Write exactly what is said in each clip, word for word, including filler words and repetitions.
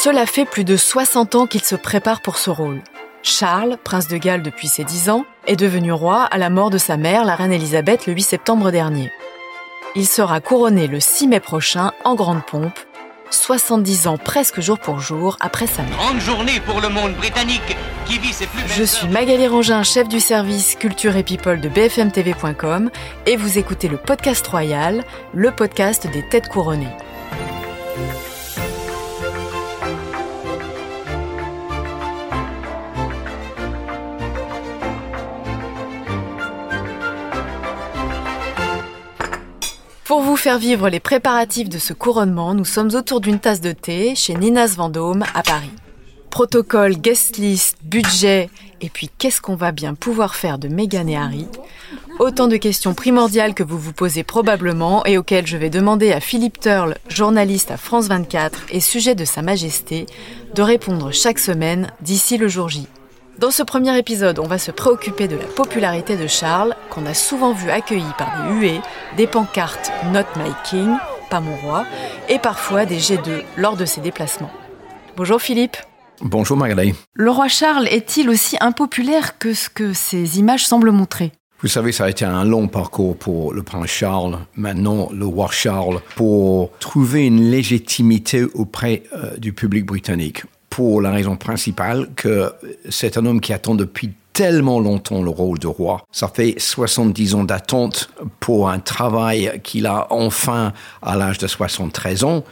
Cela fait plus de soixante ans qu'il se prépare pour ce rôle. Charles, prince de Galles depuis ses dix ans, est devenu roi à la mort de sa mère, la reine Elisabeth, le huit septembre dernier. Il sera couronné le six mai prochain en grande pompe, soixante-dix ans presque jour pour jour après sa mort. Grande journée pour le monde britannique qui vit ses plus belles Je suis Magali Rangin, chef du service Culture et People de B F M T V point com et vous écoutez le podcast royal, le podcast des têtes couronnées. Pour vous faire vivre les préparatifs de ce couronnement, nous sommes autour d'une tasse de thé chez Nina's Vendôme à Paris. Protocole, guest list, budget, et puis qu'est-ce qu'on va bien pouvoir faire de Meghan et Harry ? Autant de questions primordiales que vous vous posez probablement et auxquelles je vais demander à Philippe Teurl, journaliste à France vingt-quatre et sujet de Sa Majesté, de répondre chaque semaine d'ici le jour J. Dans ce premier épisode, on va se préoccuper de la popularité de Charles, qu'on a souvent vu accueilli par des huées, des pancartes « Not my king », « Pas mon roi », et parfois des jets d'œufs lors de ses déplacements. Bonjour Philippe. Bonjour Magali. Le roi Charles est-il aussi impopulaire que ce que ces images semblent montrer ? Vous savez, ça a été un long parcours pour le prince Charles, maintenant le roi Charles, pour trouver une légitimité auprès euh, du public britannique. Pour la raison principale que c'est un homme qui attend depuis tellement longtemps le rôle de roi. Ça fait soixante-dix ans d'attente pour un travail qu'il a enfin à l'âge de soixante-treize ans.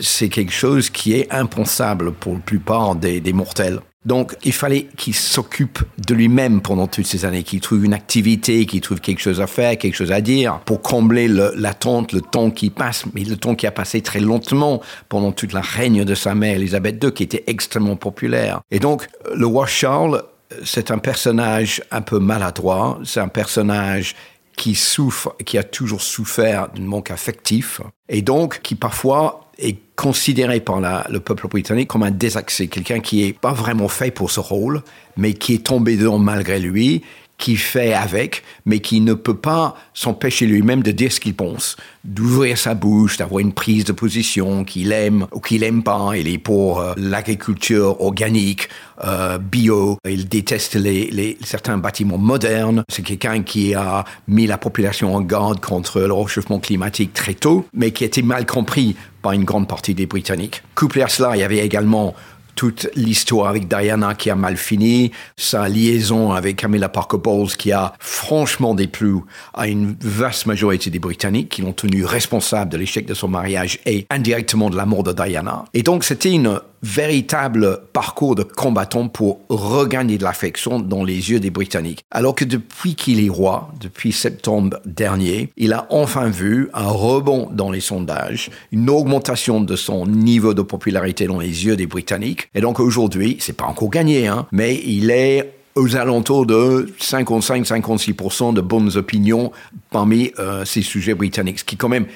C'est quelque chose qui est impensable pour la plupart des, des mortels. Donc, il fallait qu'il s'occupe de lui-même pendant toutes ces années, qu'il trouve une activité, qu'il trouve quelque chose à faire, quelque chose à dire, pour combler le, l'attente, le temps qui passe, mais le temps qui a passé très lentement pendant toute la règne de sa mère, Elisabeth deux, qui était extrêmement populaire. Et donc, le roi Charles, c'est un personnage un peu maladroit, c'est un personnage qui souffre, qui a toujours souffert d'un manque affectif, et donc qui parfois est considéré par la, le peuple britannique comme un désaxé, quelqu'un qui n'est pas vraiment fait pour ce rôle, mais qui est tombé dedans malgré lui, qui fait avec, mais qui ne peut pas s'empêcher lui-même de dire ce qu'il pense, d'ouvrir sa bouche, d'avoir une prise de position qu'il aime ou qu'il n'aime pas. Il est pour euh, l'agriculture organique, euh, bio, il déteste les, les, certains bâtiments modernes. C'est quelqu'un qui a mis la population en garde contre le réchauffement climatique très tôt, mais qui a été mal compris par une grande partie des Britanniques. Couplé à cela, il y avait également toute l'histoire avec Diana qui a mal fini, sa liaison avec Camilla Parker-Bowles qui a franchement déplu à une vaste majorité des Britanniques qui l'ont tenue responsable de l'échec de son mariage et indirectement de la mort de Diana. Et donc c'était une véritable parcours de combattant pour regagner de l'affection dans les yeux des Britanniques. Alors que depuis qu'il est roi, depuis septembre dernier, il a enfin vu un rebond dans les sondages, une augmentation de son niveau de popularité dans les yeux des Britanniques. Et donc aujourd'hui, c'est pas encore gagné, hein, mais il est aux alentours de cinquante-cinq à cinquante-six pour cent de bonnes opinions parmi euh, ces sujets britanniques, ce qui est quand même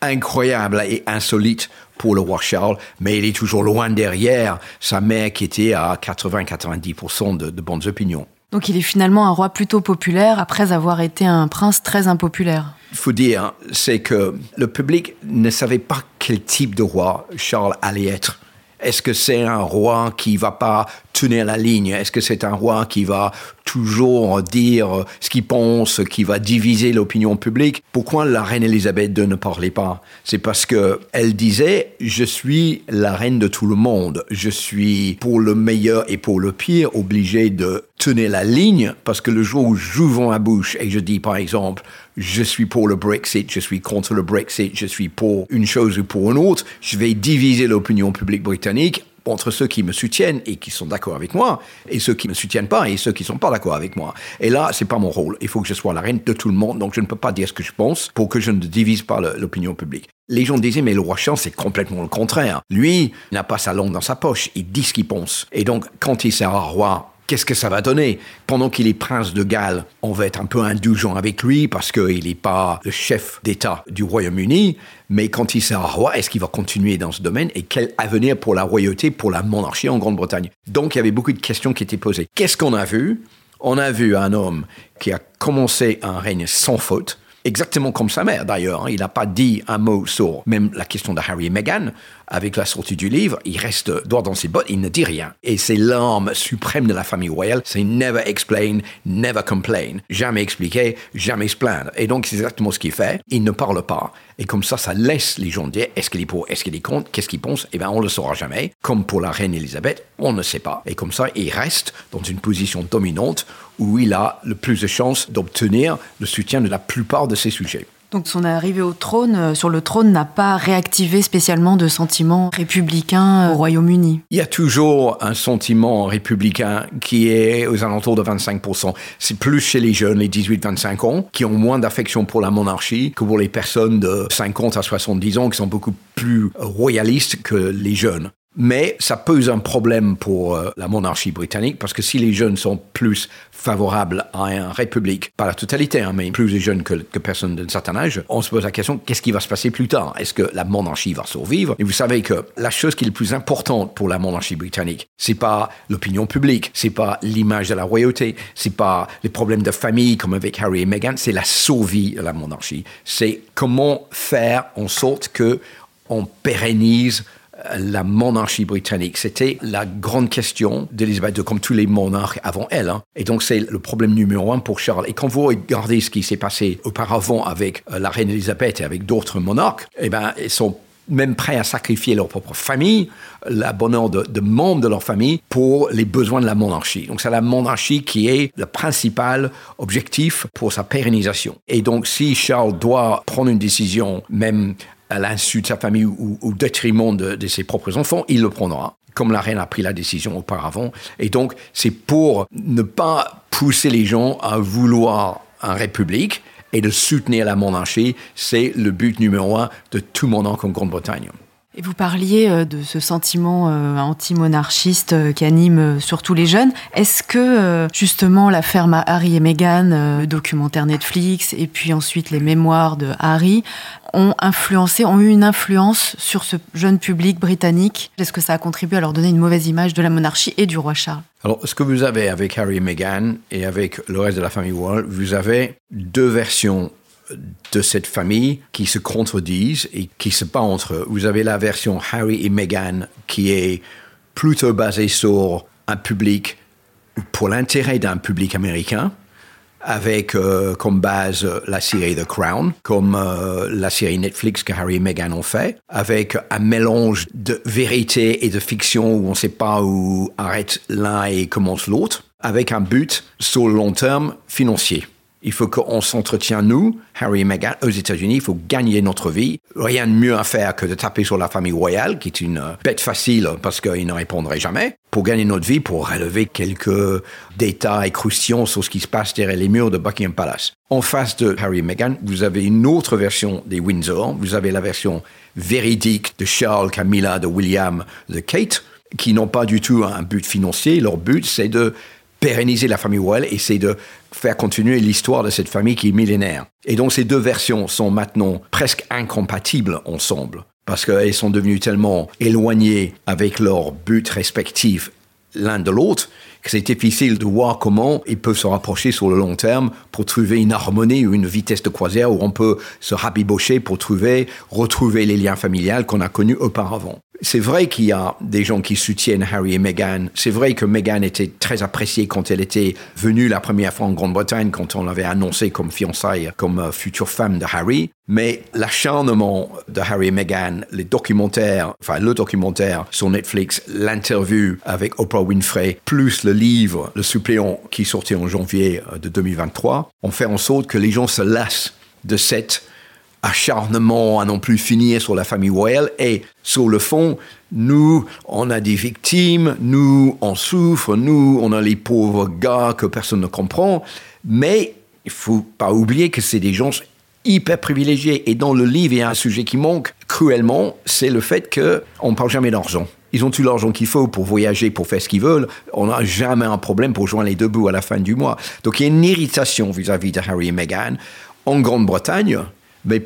incroyable et insolite pour le roi Charles, mais il est toujours loin derrière sa mère qui était à quatre-vingts à quatre-vingt-dix pour cent de, de bonnes opinions. Donc il est finalement un roi plutôt populaire après avoir été un prince très impopulaire. Il faut dire, c'est que le public ne savait pas quel type de roi Charles allait être. Est-ce que c'est un roi qui ne va pas tenir la ligne ? Est-ce que c'est un roi qui va toujours dire ce qu'il pense, qui va diviser l'opinion publique ? Pourquoi la reine Elisabeth deux ne parlait pas ? C'est parce qu'elle disait « Je suis la reine de tout le monde. Je suis, pour le meilleur et pour le pire, obligée de tenir la ligne parce que le jour où j'ouvre ma bouche et je dis par exemple « Je suis pour le Brexit, je suis contre le Brexit, je suis pour une chose ou pour une autre. Je vais diviser l'opinion publique britannique entre ceux qui me soutiennent et qui sont d'accord avec moi et ceux qui ne me soutiennent pas et ceux qui ne sont pas d'accord avec moi. » Et là, c'est pas mon rôle. Il faut que je sois la reine de tout le monde, donc je ne peux pas dire ce que je pense pour que je ne divise pas le, l'opinion publique. Les gens disaient, mais le roi Charles, c'est complètement le contraire. Lui, il n'a pas sa langue dans sa poche, il dit ce qu'il pense. Et donc, quand il sera roi, qu'est-ce que ça va donner ? Pendant qu'il est prince de Galles, on va être un peu indulgent avec lui parce qu'il n'est pas le chef d'État du Royaume-Uni. Mais quand il sera roi, est-ce qu'il va continuer dans ce domaine ? Et quel avenir pour la royauté, pour la monarchie en Grande-Bretagne ? Donc, il y avait beaucoup de questions qui étaient posées. Qu'est-ce qu'on a vu ? On a vu un homme qui a commencé un règne sans faute, exactement comme sa mère d'ailleurs, hein. Il n'a pas dit un mot sur même la question de Harry et Meghan. Avec la sortie du livre, il reste droit dans ses bottes, il ne dit rien. Et c'est l'arme suprême de la famille royale, c'est « never explain, never complain ». Jamais expliquer, jamais se plaindre. Et donc, c'est exactement ce qu'il fait. Il ne parle pas. Et comme ça, ça laisse les gens dire « est-ce qu'il est pour, est-ce qu'il est contre, qu'est-ce qu'il pense ?» Eh bien, on ne le saura jamais. Comme pour la reine Elisabeth, on ne sait pas. Et comme ça, il reste dans une position dominante où il a le plus de chances d'obtenir le soutien de la plupart de ses sujets. Donc son arrivée au trône, sur le trône, n'a pas réactivé spécialement de sentiment républicain au Royaume-Uni. Il y a toujours un sentiment républicain qui est aux alentours de vingt-cinq pour cent. C'est plus chez les jeunes, les dix-huit vingt-cinq ans, qui ont moins d'affection pour la monarchie que pour les personnes de cinquante à soixante-dix ans qui sont beaucoup plus royalistes que les jeunes. Mais ça pose un problème pour euh, la monarchie britannique, parce que si les jeunes sont plus favorables à une république, pas la totalité, hein, mais plus les jeunes que, que personne d'un certain âge, on se pose la question, qu'est-ce qui va se passer plus tard? Est-ce que la monarchie va survivre? Et vous savez que la chose qui est la plus importante pour la monarchie britannique, c'est pas l'opinion publique, c'est pas l'image de la royauté, c'est pas les problèmes de famille comme avec Harry et Meghan, c'est la survie de la monarchie. C'est comment faire en sorte que on pérennise la monarchie britannique. C'était la grande question d'Elisabeth deux, comme tous les monarques avant elle. Hein. Et donc, c'est le problème numéro un pour Charles. Et quand vous regardez ce qui s'est passé auparavant avec la reine Elisabeth et avec d'autres monarques, eh ben, ils sont même prêts à sacrifier leur propre famille, le bonheur de, de membres de leur famille pour les besoins de la monarchie. Donc, c'est la monarchie qui est le principal objectif pour sa pérennisation. Et donc, si Charles doit prendre une décision, même à l'insu de sa famille ou au détriment de, de ses propres enfants, il le prendra, comme la reine a pris la décision auparavant. Et donc, c'est pour ne pas pousser les gens à vouloir une république et de soutenir la monarchie. C'est le but numéro un de tout monarque en Grande-Bretagne. Et vous parliez de ce sentiment anti-monarchiste qui anime surtout les jeunes. Est-ce que, justement, l'affaire Harry et Meghan, le documentaire Netflix, et puis ensuite les mémoires de Harry, ont influencé, ont eu une influence sur ce jeune public britannique? Est-ce que ça a contribué à leur donner une mauvaise image de la monarchie et du roi Charles? Alors, ce que vous avez avec Harry et Meghan et avec le reste de la famille royale, vous avez deux versions de cette famille qui se contredisent et qui se battent entre eux. Vous avez la version Harry et Meghan qui est plutôt basée sur un public, pour l'intérêt d'un public américain, avec euh, comme base la série The Crown, comme euh, la série Netflix que Harry et Meghan ont fait, avec un mélange de vérité et de fiction où on ne sait pas où arrête l'un et commence l'autre, avec un but sur le long terme financier. Il faut qu'on s'entretient, nous, Harry et Meghan, aux États-Unis. Il faut gagner notre vie. Rien de mieux à faire que de taper sur la famille royale, qui est une bête facile parce qu'ils ne répondraient jamais, pour gagner notre vie, pour relever quelques détails croustillants sur ce qui se passe derrière les murs de Buckingham Palace. En face de Harry et Meghan, vous avez une autre version des Windsor. Vous avez la version véridique de Charles, Camilla, de William, de Kate, qui n'ont pas du tout un but financier. Leur but, c'est de pérenniser la famille royale et c'est de faire continuer l'histoire de cette famille qui est millénaire. Et donc ces deux versions sont maintenant presque incompatibles ensemble parce qu'elles sont devenues tellement éloignées avec leurs buts respectifs l'un de l'autre que c'est difficile de voir comment ils peuvent se rapprocher sur le long terme pour trouver une harmonie ou une vitesse de croisière où on peut se rabibocher pour trouver, retrouver les liens familiales qu'on a connus auparavant. C'est vrai qu'il y a des gens qui soutiennent Harry et Meghan. C'est vrai que Meghan était très appréciée quand elle était venue la première fois en Grande-Bretagne, quand on l'avait annoncée comme fiançaille, comme future femme de Harry. Mais l'acharnement de Harry et Meghan, les documentaires, enfin le documentaire sur Netflix, l'interview avec Oprah Winfrey, plus le livre, le suppléant qui sortait en janvier de deux mille vingt-trois, ont fait en sorte que les gens se lassent de cette acharnement à non plus finir sur la famille royale et sur le fond, nous, on a des victimes, nous, on souffre, nous, on a les pauvres gars que personne ne comprend, mais il ne faut pas oublier que c'est des gens hyper privilégiés et dans le livre, il y a un sujet qui manque cruellement, c'est le fait qu'on ne parle jamais d'argent. Ils ont tout l'argent qu'il faut pour voyager, pour faire ce qu'ils veulent. On n'a jamais un problème pour joindre les deux bouts à la fin du mois. Donc il y a une irritation vis-à-vis de Harry et Meghan en Grande-Bretagne, mais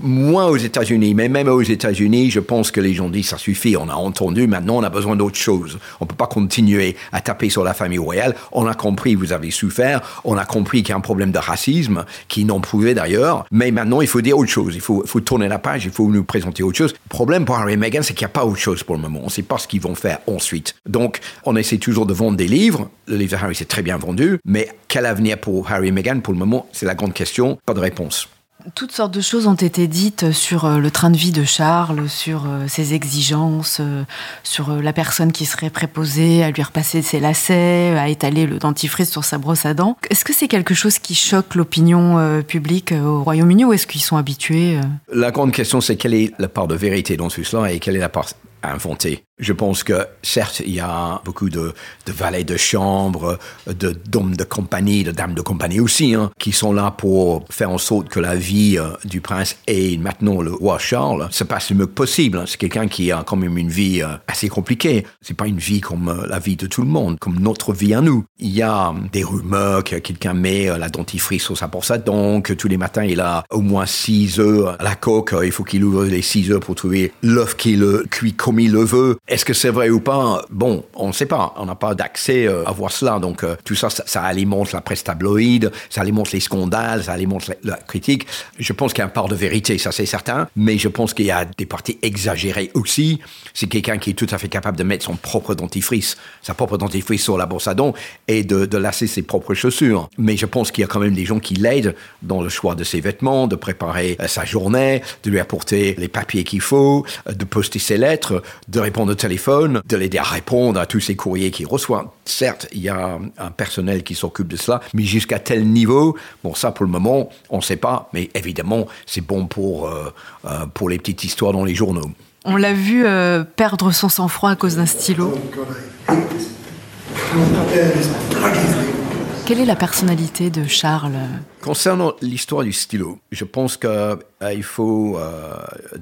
Moins aux États-Unis, mais même aux États-Unis, je pense que les gens disent ça suffit, on a entendu, maintenant on a besoin d'autre chose. On ne peut pas continuer à taper sur la famille royale. On a compris, vous avez souffert, on a compris qu'il y a un problème de racisme, qui n'en prouvait d'ailleurs, mais maintenant il faut dire autre chose, il faut, faut tourner la page, il faut nous présenter autre chose. Le problème pour Harry et Meghan, c'est qu'il n'y a pas autre chose pour le moment, on ne sait pas ce qu'ils vont faire ensuite. Donc on essaie toujours de vendre des livres, le livre de Harry s'est très bien vendu, mais quel avenir pour Harry et Meghan pour le moment, c'est la grande question, pas de réponse. Toutes sortes de choses ont été dites sur le train de vie de Charles, sur ses exigences, sur la personne qui serait préposée à lui repasser ses lacets, à étaler le dentifrice sur sa brosse à dents. Est-ce que c'est quelque chose qui choque l'opinion publique au Royaume-Uni ou est-ce qu'ils sont habitués ? La grande question, c'est quelle est la part de vérité dans tout cela et quelle est la part inventée. Je pense que, certes, il y a beaucoup de, de valets de chambre, de, d'hommes de compagnie, de dames de compagnie aussi, hein, qui sont là pour faire en sorte que la vie euh, du prince et maintenant le roi Charles se passe le mieux possible. C'est quelqu'un qui a quand même une vie euh, assez compliquée. C'est pas une vie comme euh, la vie de tout le monde, comme notre vie à nous. Il y a euh, des rumeurs que quelqu'un met euh, la dentifrice sur sa brosse à dents, que tous les matins il a au moins six œufs à la coque, il faut qu'il ouvre les six œufs pour trouver l'œuf qu'il cuit comme il le veut. Est-ce que c'est vrai ou pas ? Bon, on ne sait pas. On n'a pas d'accès euh, à voir cela. Donc, euh, tout ça, ça, ça alimente la presse tabloïde, ça alimente les scandales, ça alimente la, la critique. Je pense qu'il y a un part de vérité, ça c'est certain. Mais je pense qu'il y a des parties exagérées aussi. C'est quelqu'un qui est tout à fait capable de mettre son propre dentifrice, sa propre dentifrice sur la brosse à dents et de, de lasser ses propres chaussures. Mais je pense qu'il y a quand même des gens qui l'aident dans le choix de ses vêtements, de préparer euh, sa journée, de lui apporter les papiers qu'il faut, euh, de poster ses lettres, de répondre téléphone, de l'aider à répondre à tous ces courriers qu'il reçoit. Certes, il y a un personnel qui s'occupe de cela, mais jusqu'à tel niveau, bon, ça pour le moment, on ne sait pas, mais évidemment, c'est bon pour, euh, euh, pour les petites histoires dans les journaux. On l'a vu euh, perdre son sang-froid à cause d'un stylo. Quelle est la personnalité de Charles ? Concernant l'histoire du stylo, je pense qu'il euh, faut euh,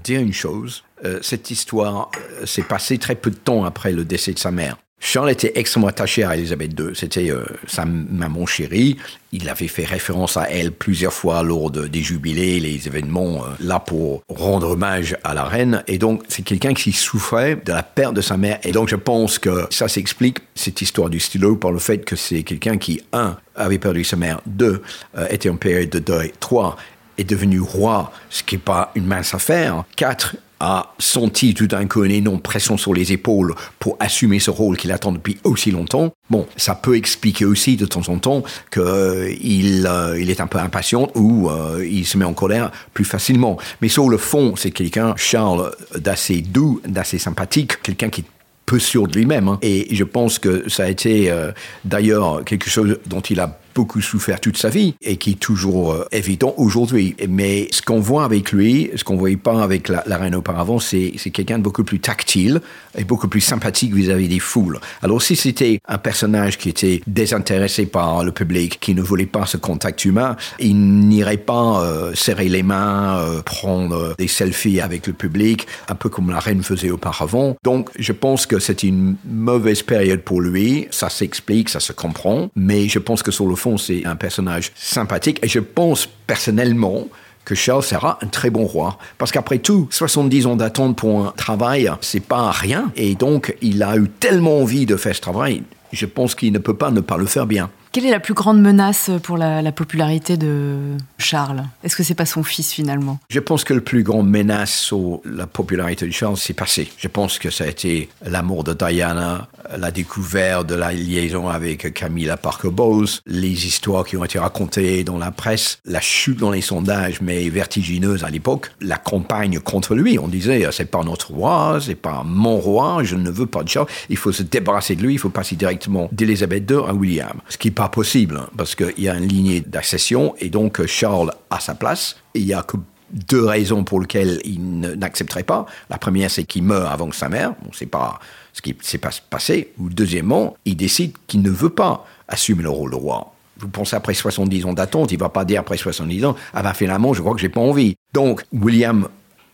dire une chose. Euh, cette histoire euh, s'est passée très peu de temps après le décès de sa mère. Charles était extrêmement attaché à Elisabeth deux. C'était euh, sa maman chérie. Il avait fait référence à elle plusieurs fois lors de, des jubilés, les événements euh, là pour rendre hommage à la reine. Et donc, c'est quelqu'un qui souffrait de la perte de sa mère. Et donc, je pense que ça s'explique, cette histoire du stylo, par le fait que c'est quelqu'un qui, un, avait perdu sa mère, deux, euh, était en période de deuil, trois, est devenu roi, ce qui n'est pas une mince affaire, quatre, a senti tout d'un coup un énorme pression sur les épaules pour assumer ce rôle qu'il attend depuis aussi longtemps. Bon, ça peut expliquer aussi de temps en temps qu'il euh, euh, il est un peu impatient ou euh, il se met en colère plus facilement. Mais sur le fond, c'est quelqu'un, Charles, d'assez doux, d'assez sympathique, quelqu'un qui est peu sûr de lui-même. Hein. Et je pense que ça a été euh, d'ailleurs quelque chose dont il a beaucoup souffert toute sa vie et qui est toujours euh, évident aujourd'hui. Mais ce qu'on voit avec lui, ce qu'on ne voyait pas avec la, la reine auparavant, c'est, c'est quelqu'un de beaucoup plus tactile et beaucoup plus sympathique vis-à-vis des foules. Alors si c'était un personnage qui était désintéressé par le public, qui ne voulait pas ce contact humain, il n'irait pas euh, serrer les mains, euh, prendre des selfies avec le public, un peu comme la reine faisait auparavant. Donc je pense que c'est une mauvaise période pour lui, ça s'explique, ça se comprend, mais je pense que sur le fond, c'est un personnage sympathique et je pense personnellement que Charles sera un très bon roi. Parce qu'après tout, soixante-dix ans d'attente pour un travail, c'est pas rien. Et donc, il a eu tellement envie de faire ce travail, je pense qu'il ne peut pas ne pas le faire bien. Quelle est la plus grande menace pour la, la popularité de Charles ? Est-ce que c'est pas son fils finalement ? Je pense que la plus grande menace sur la popularité de Charles s'est passée. Je pense que ça a été la mort de Diana, la découverte de la liaison avec Camilla Parker-Bowles, les histoires qui ont été racontées dans la presse, la chute dans les sondages, mais vertigineuse à l'époque, la campagne contre lui. On disait, c'est pas notre roi, c'est pas mon roi, je ne veux pas de Charles, il faut se débarrasser de lui, il faut passer directement d'Elisabeth deux à William. Ce qui pas possible, parce qu'il y a une lignée d'accession, et donc Charles a sa place. Il y a que deux raisons pour lesquelles il n'accepterait pas. La première, c'est qu'il meurt avant que sa mère, on ne sait pas ce qui s'est passé, ou deuxièmement, il décide qu'il ne veut pas assumer le rôle de roi. Vous pensez après soixante-dix ans d'attente, il ne va pas dire après soixante-dix ans, ah ben finalement, je crois que je n'ai pas envie. Donc, William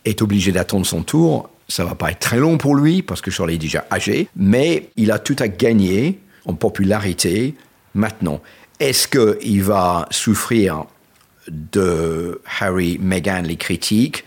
est obligé d'attendre son tour, ça ne va pas être très long pour lui, parce que Charles est déjà âgé, mais il a tout à gagner en popularité. Maintenant, est-ce qu'il va souffrir de Harry, Meghan, les critiques,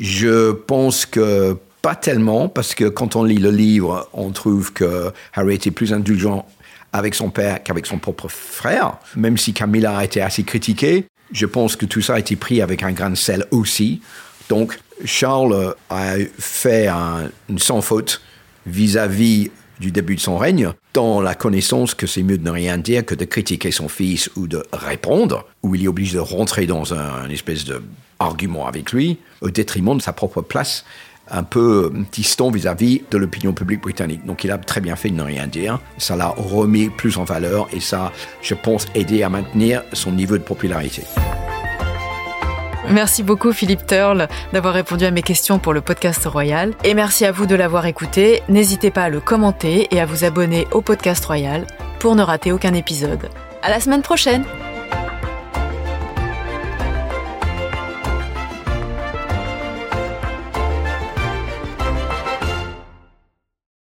Je pense que pas tellement, parce que quand on lit le livre, on trouve que Harry était plus indulgent avec son père qu'avec son propre frère, même si Camilla a été assez critiquée. Je pense que tout ça a été pris avec un grain de sel aussi. Donc, Charles a fait un, une sans faute vis-à-vis du début de son règne, dans la connaissance que c'est mieux de ne rien dire que de critiquer son fils ou de répondre, où il est obligé de rentrer dans un, une espèce d'argument avec lui, au détriment de sa propre place, un peu distant vis-à-vis de l'opinion publique britannique. Donc il a très bien fait de ne rien dire. Ça l'a remis plus en valeur et ça, je pense, aidé à maintenir son niveau de popularité. Merci beaucoup Philippe Teurl d'avoir répondu à mes questions pour le podcast Royal. Et merci à vous de l'avoir écouté. N'hésitez pas à le commenter et à vous abonner au podcast Royal pour ne rater aucun épisode. À la semaine prochaine!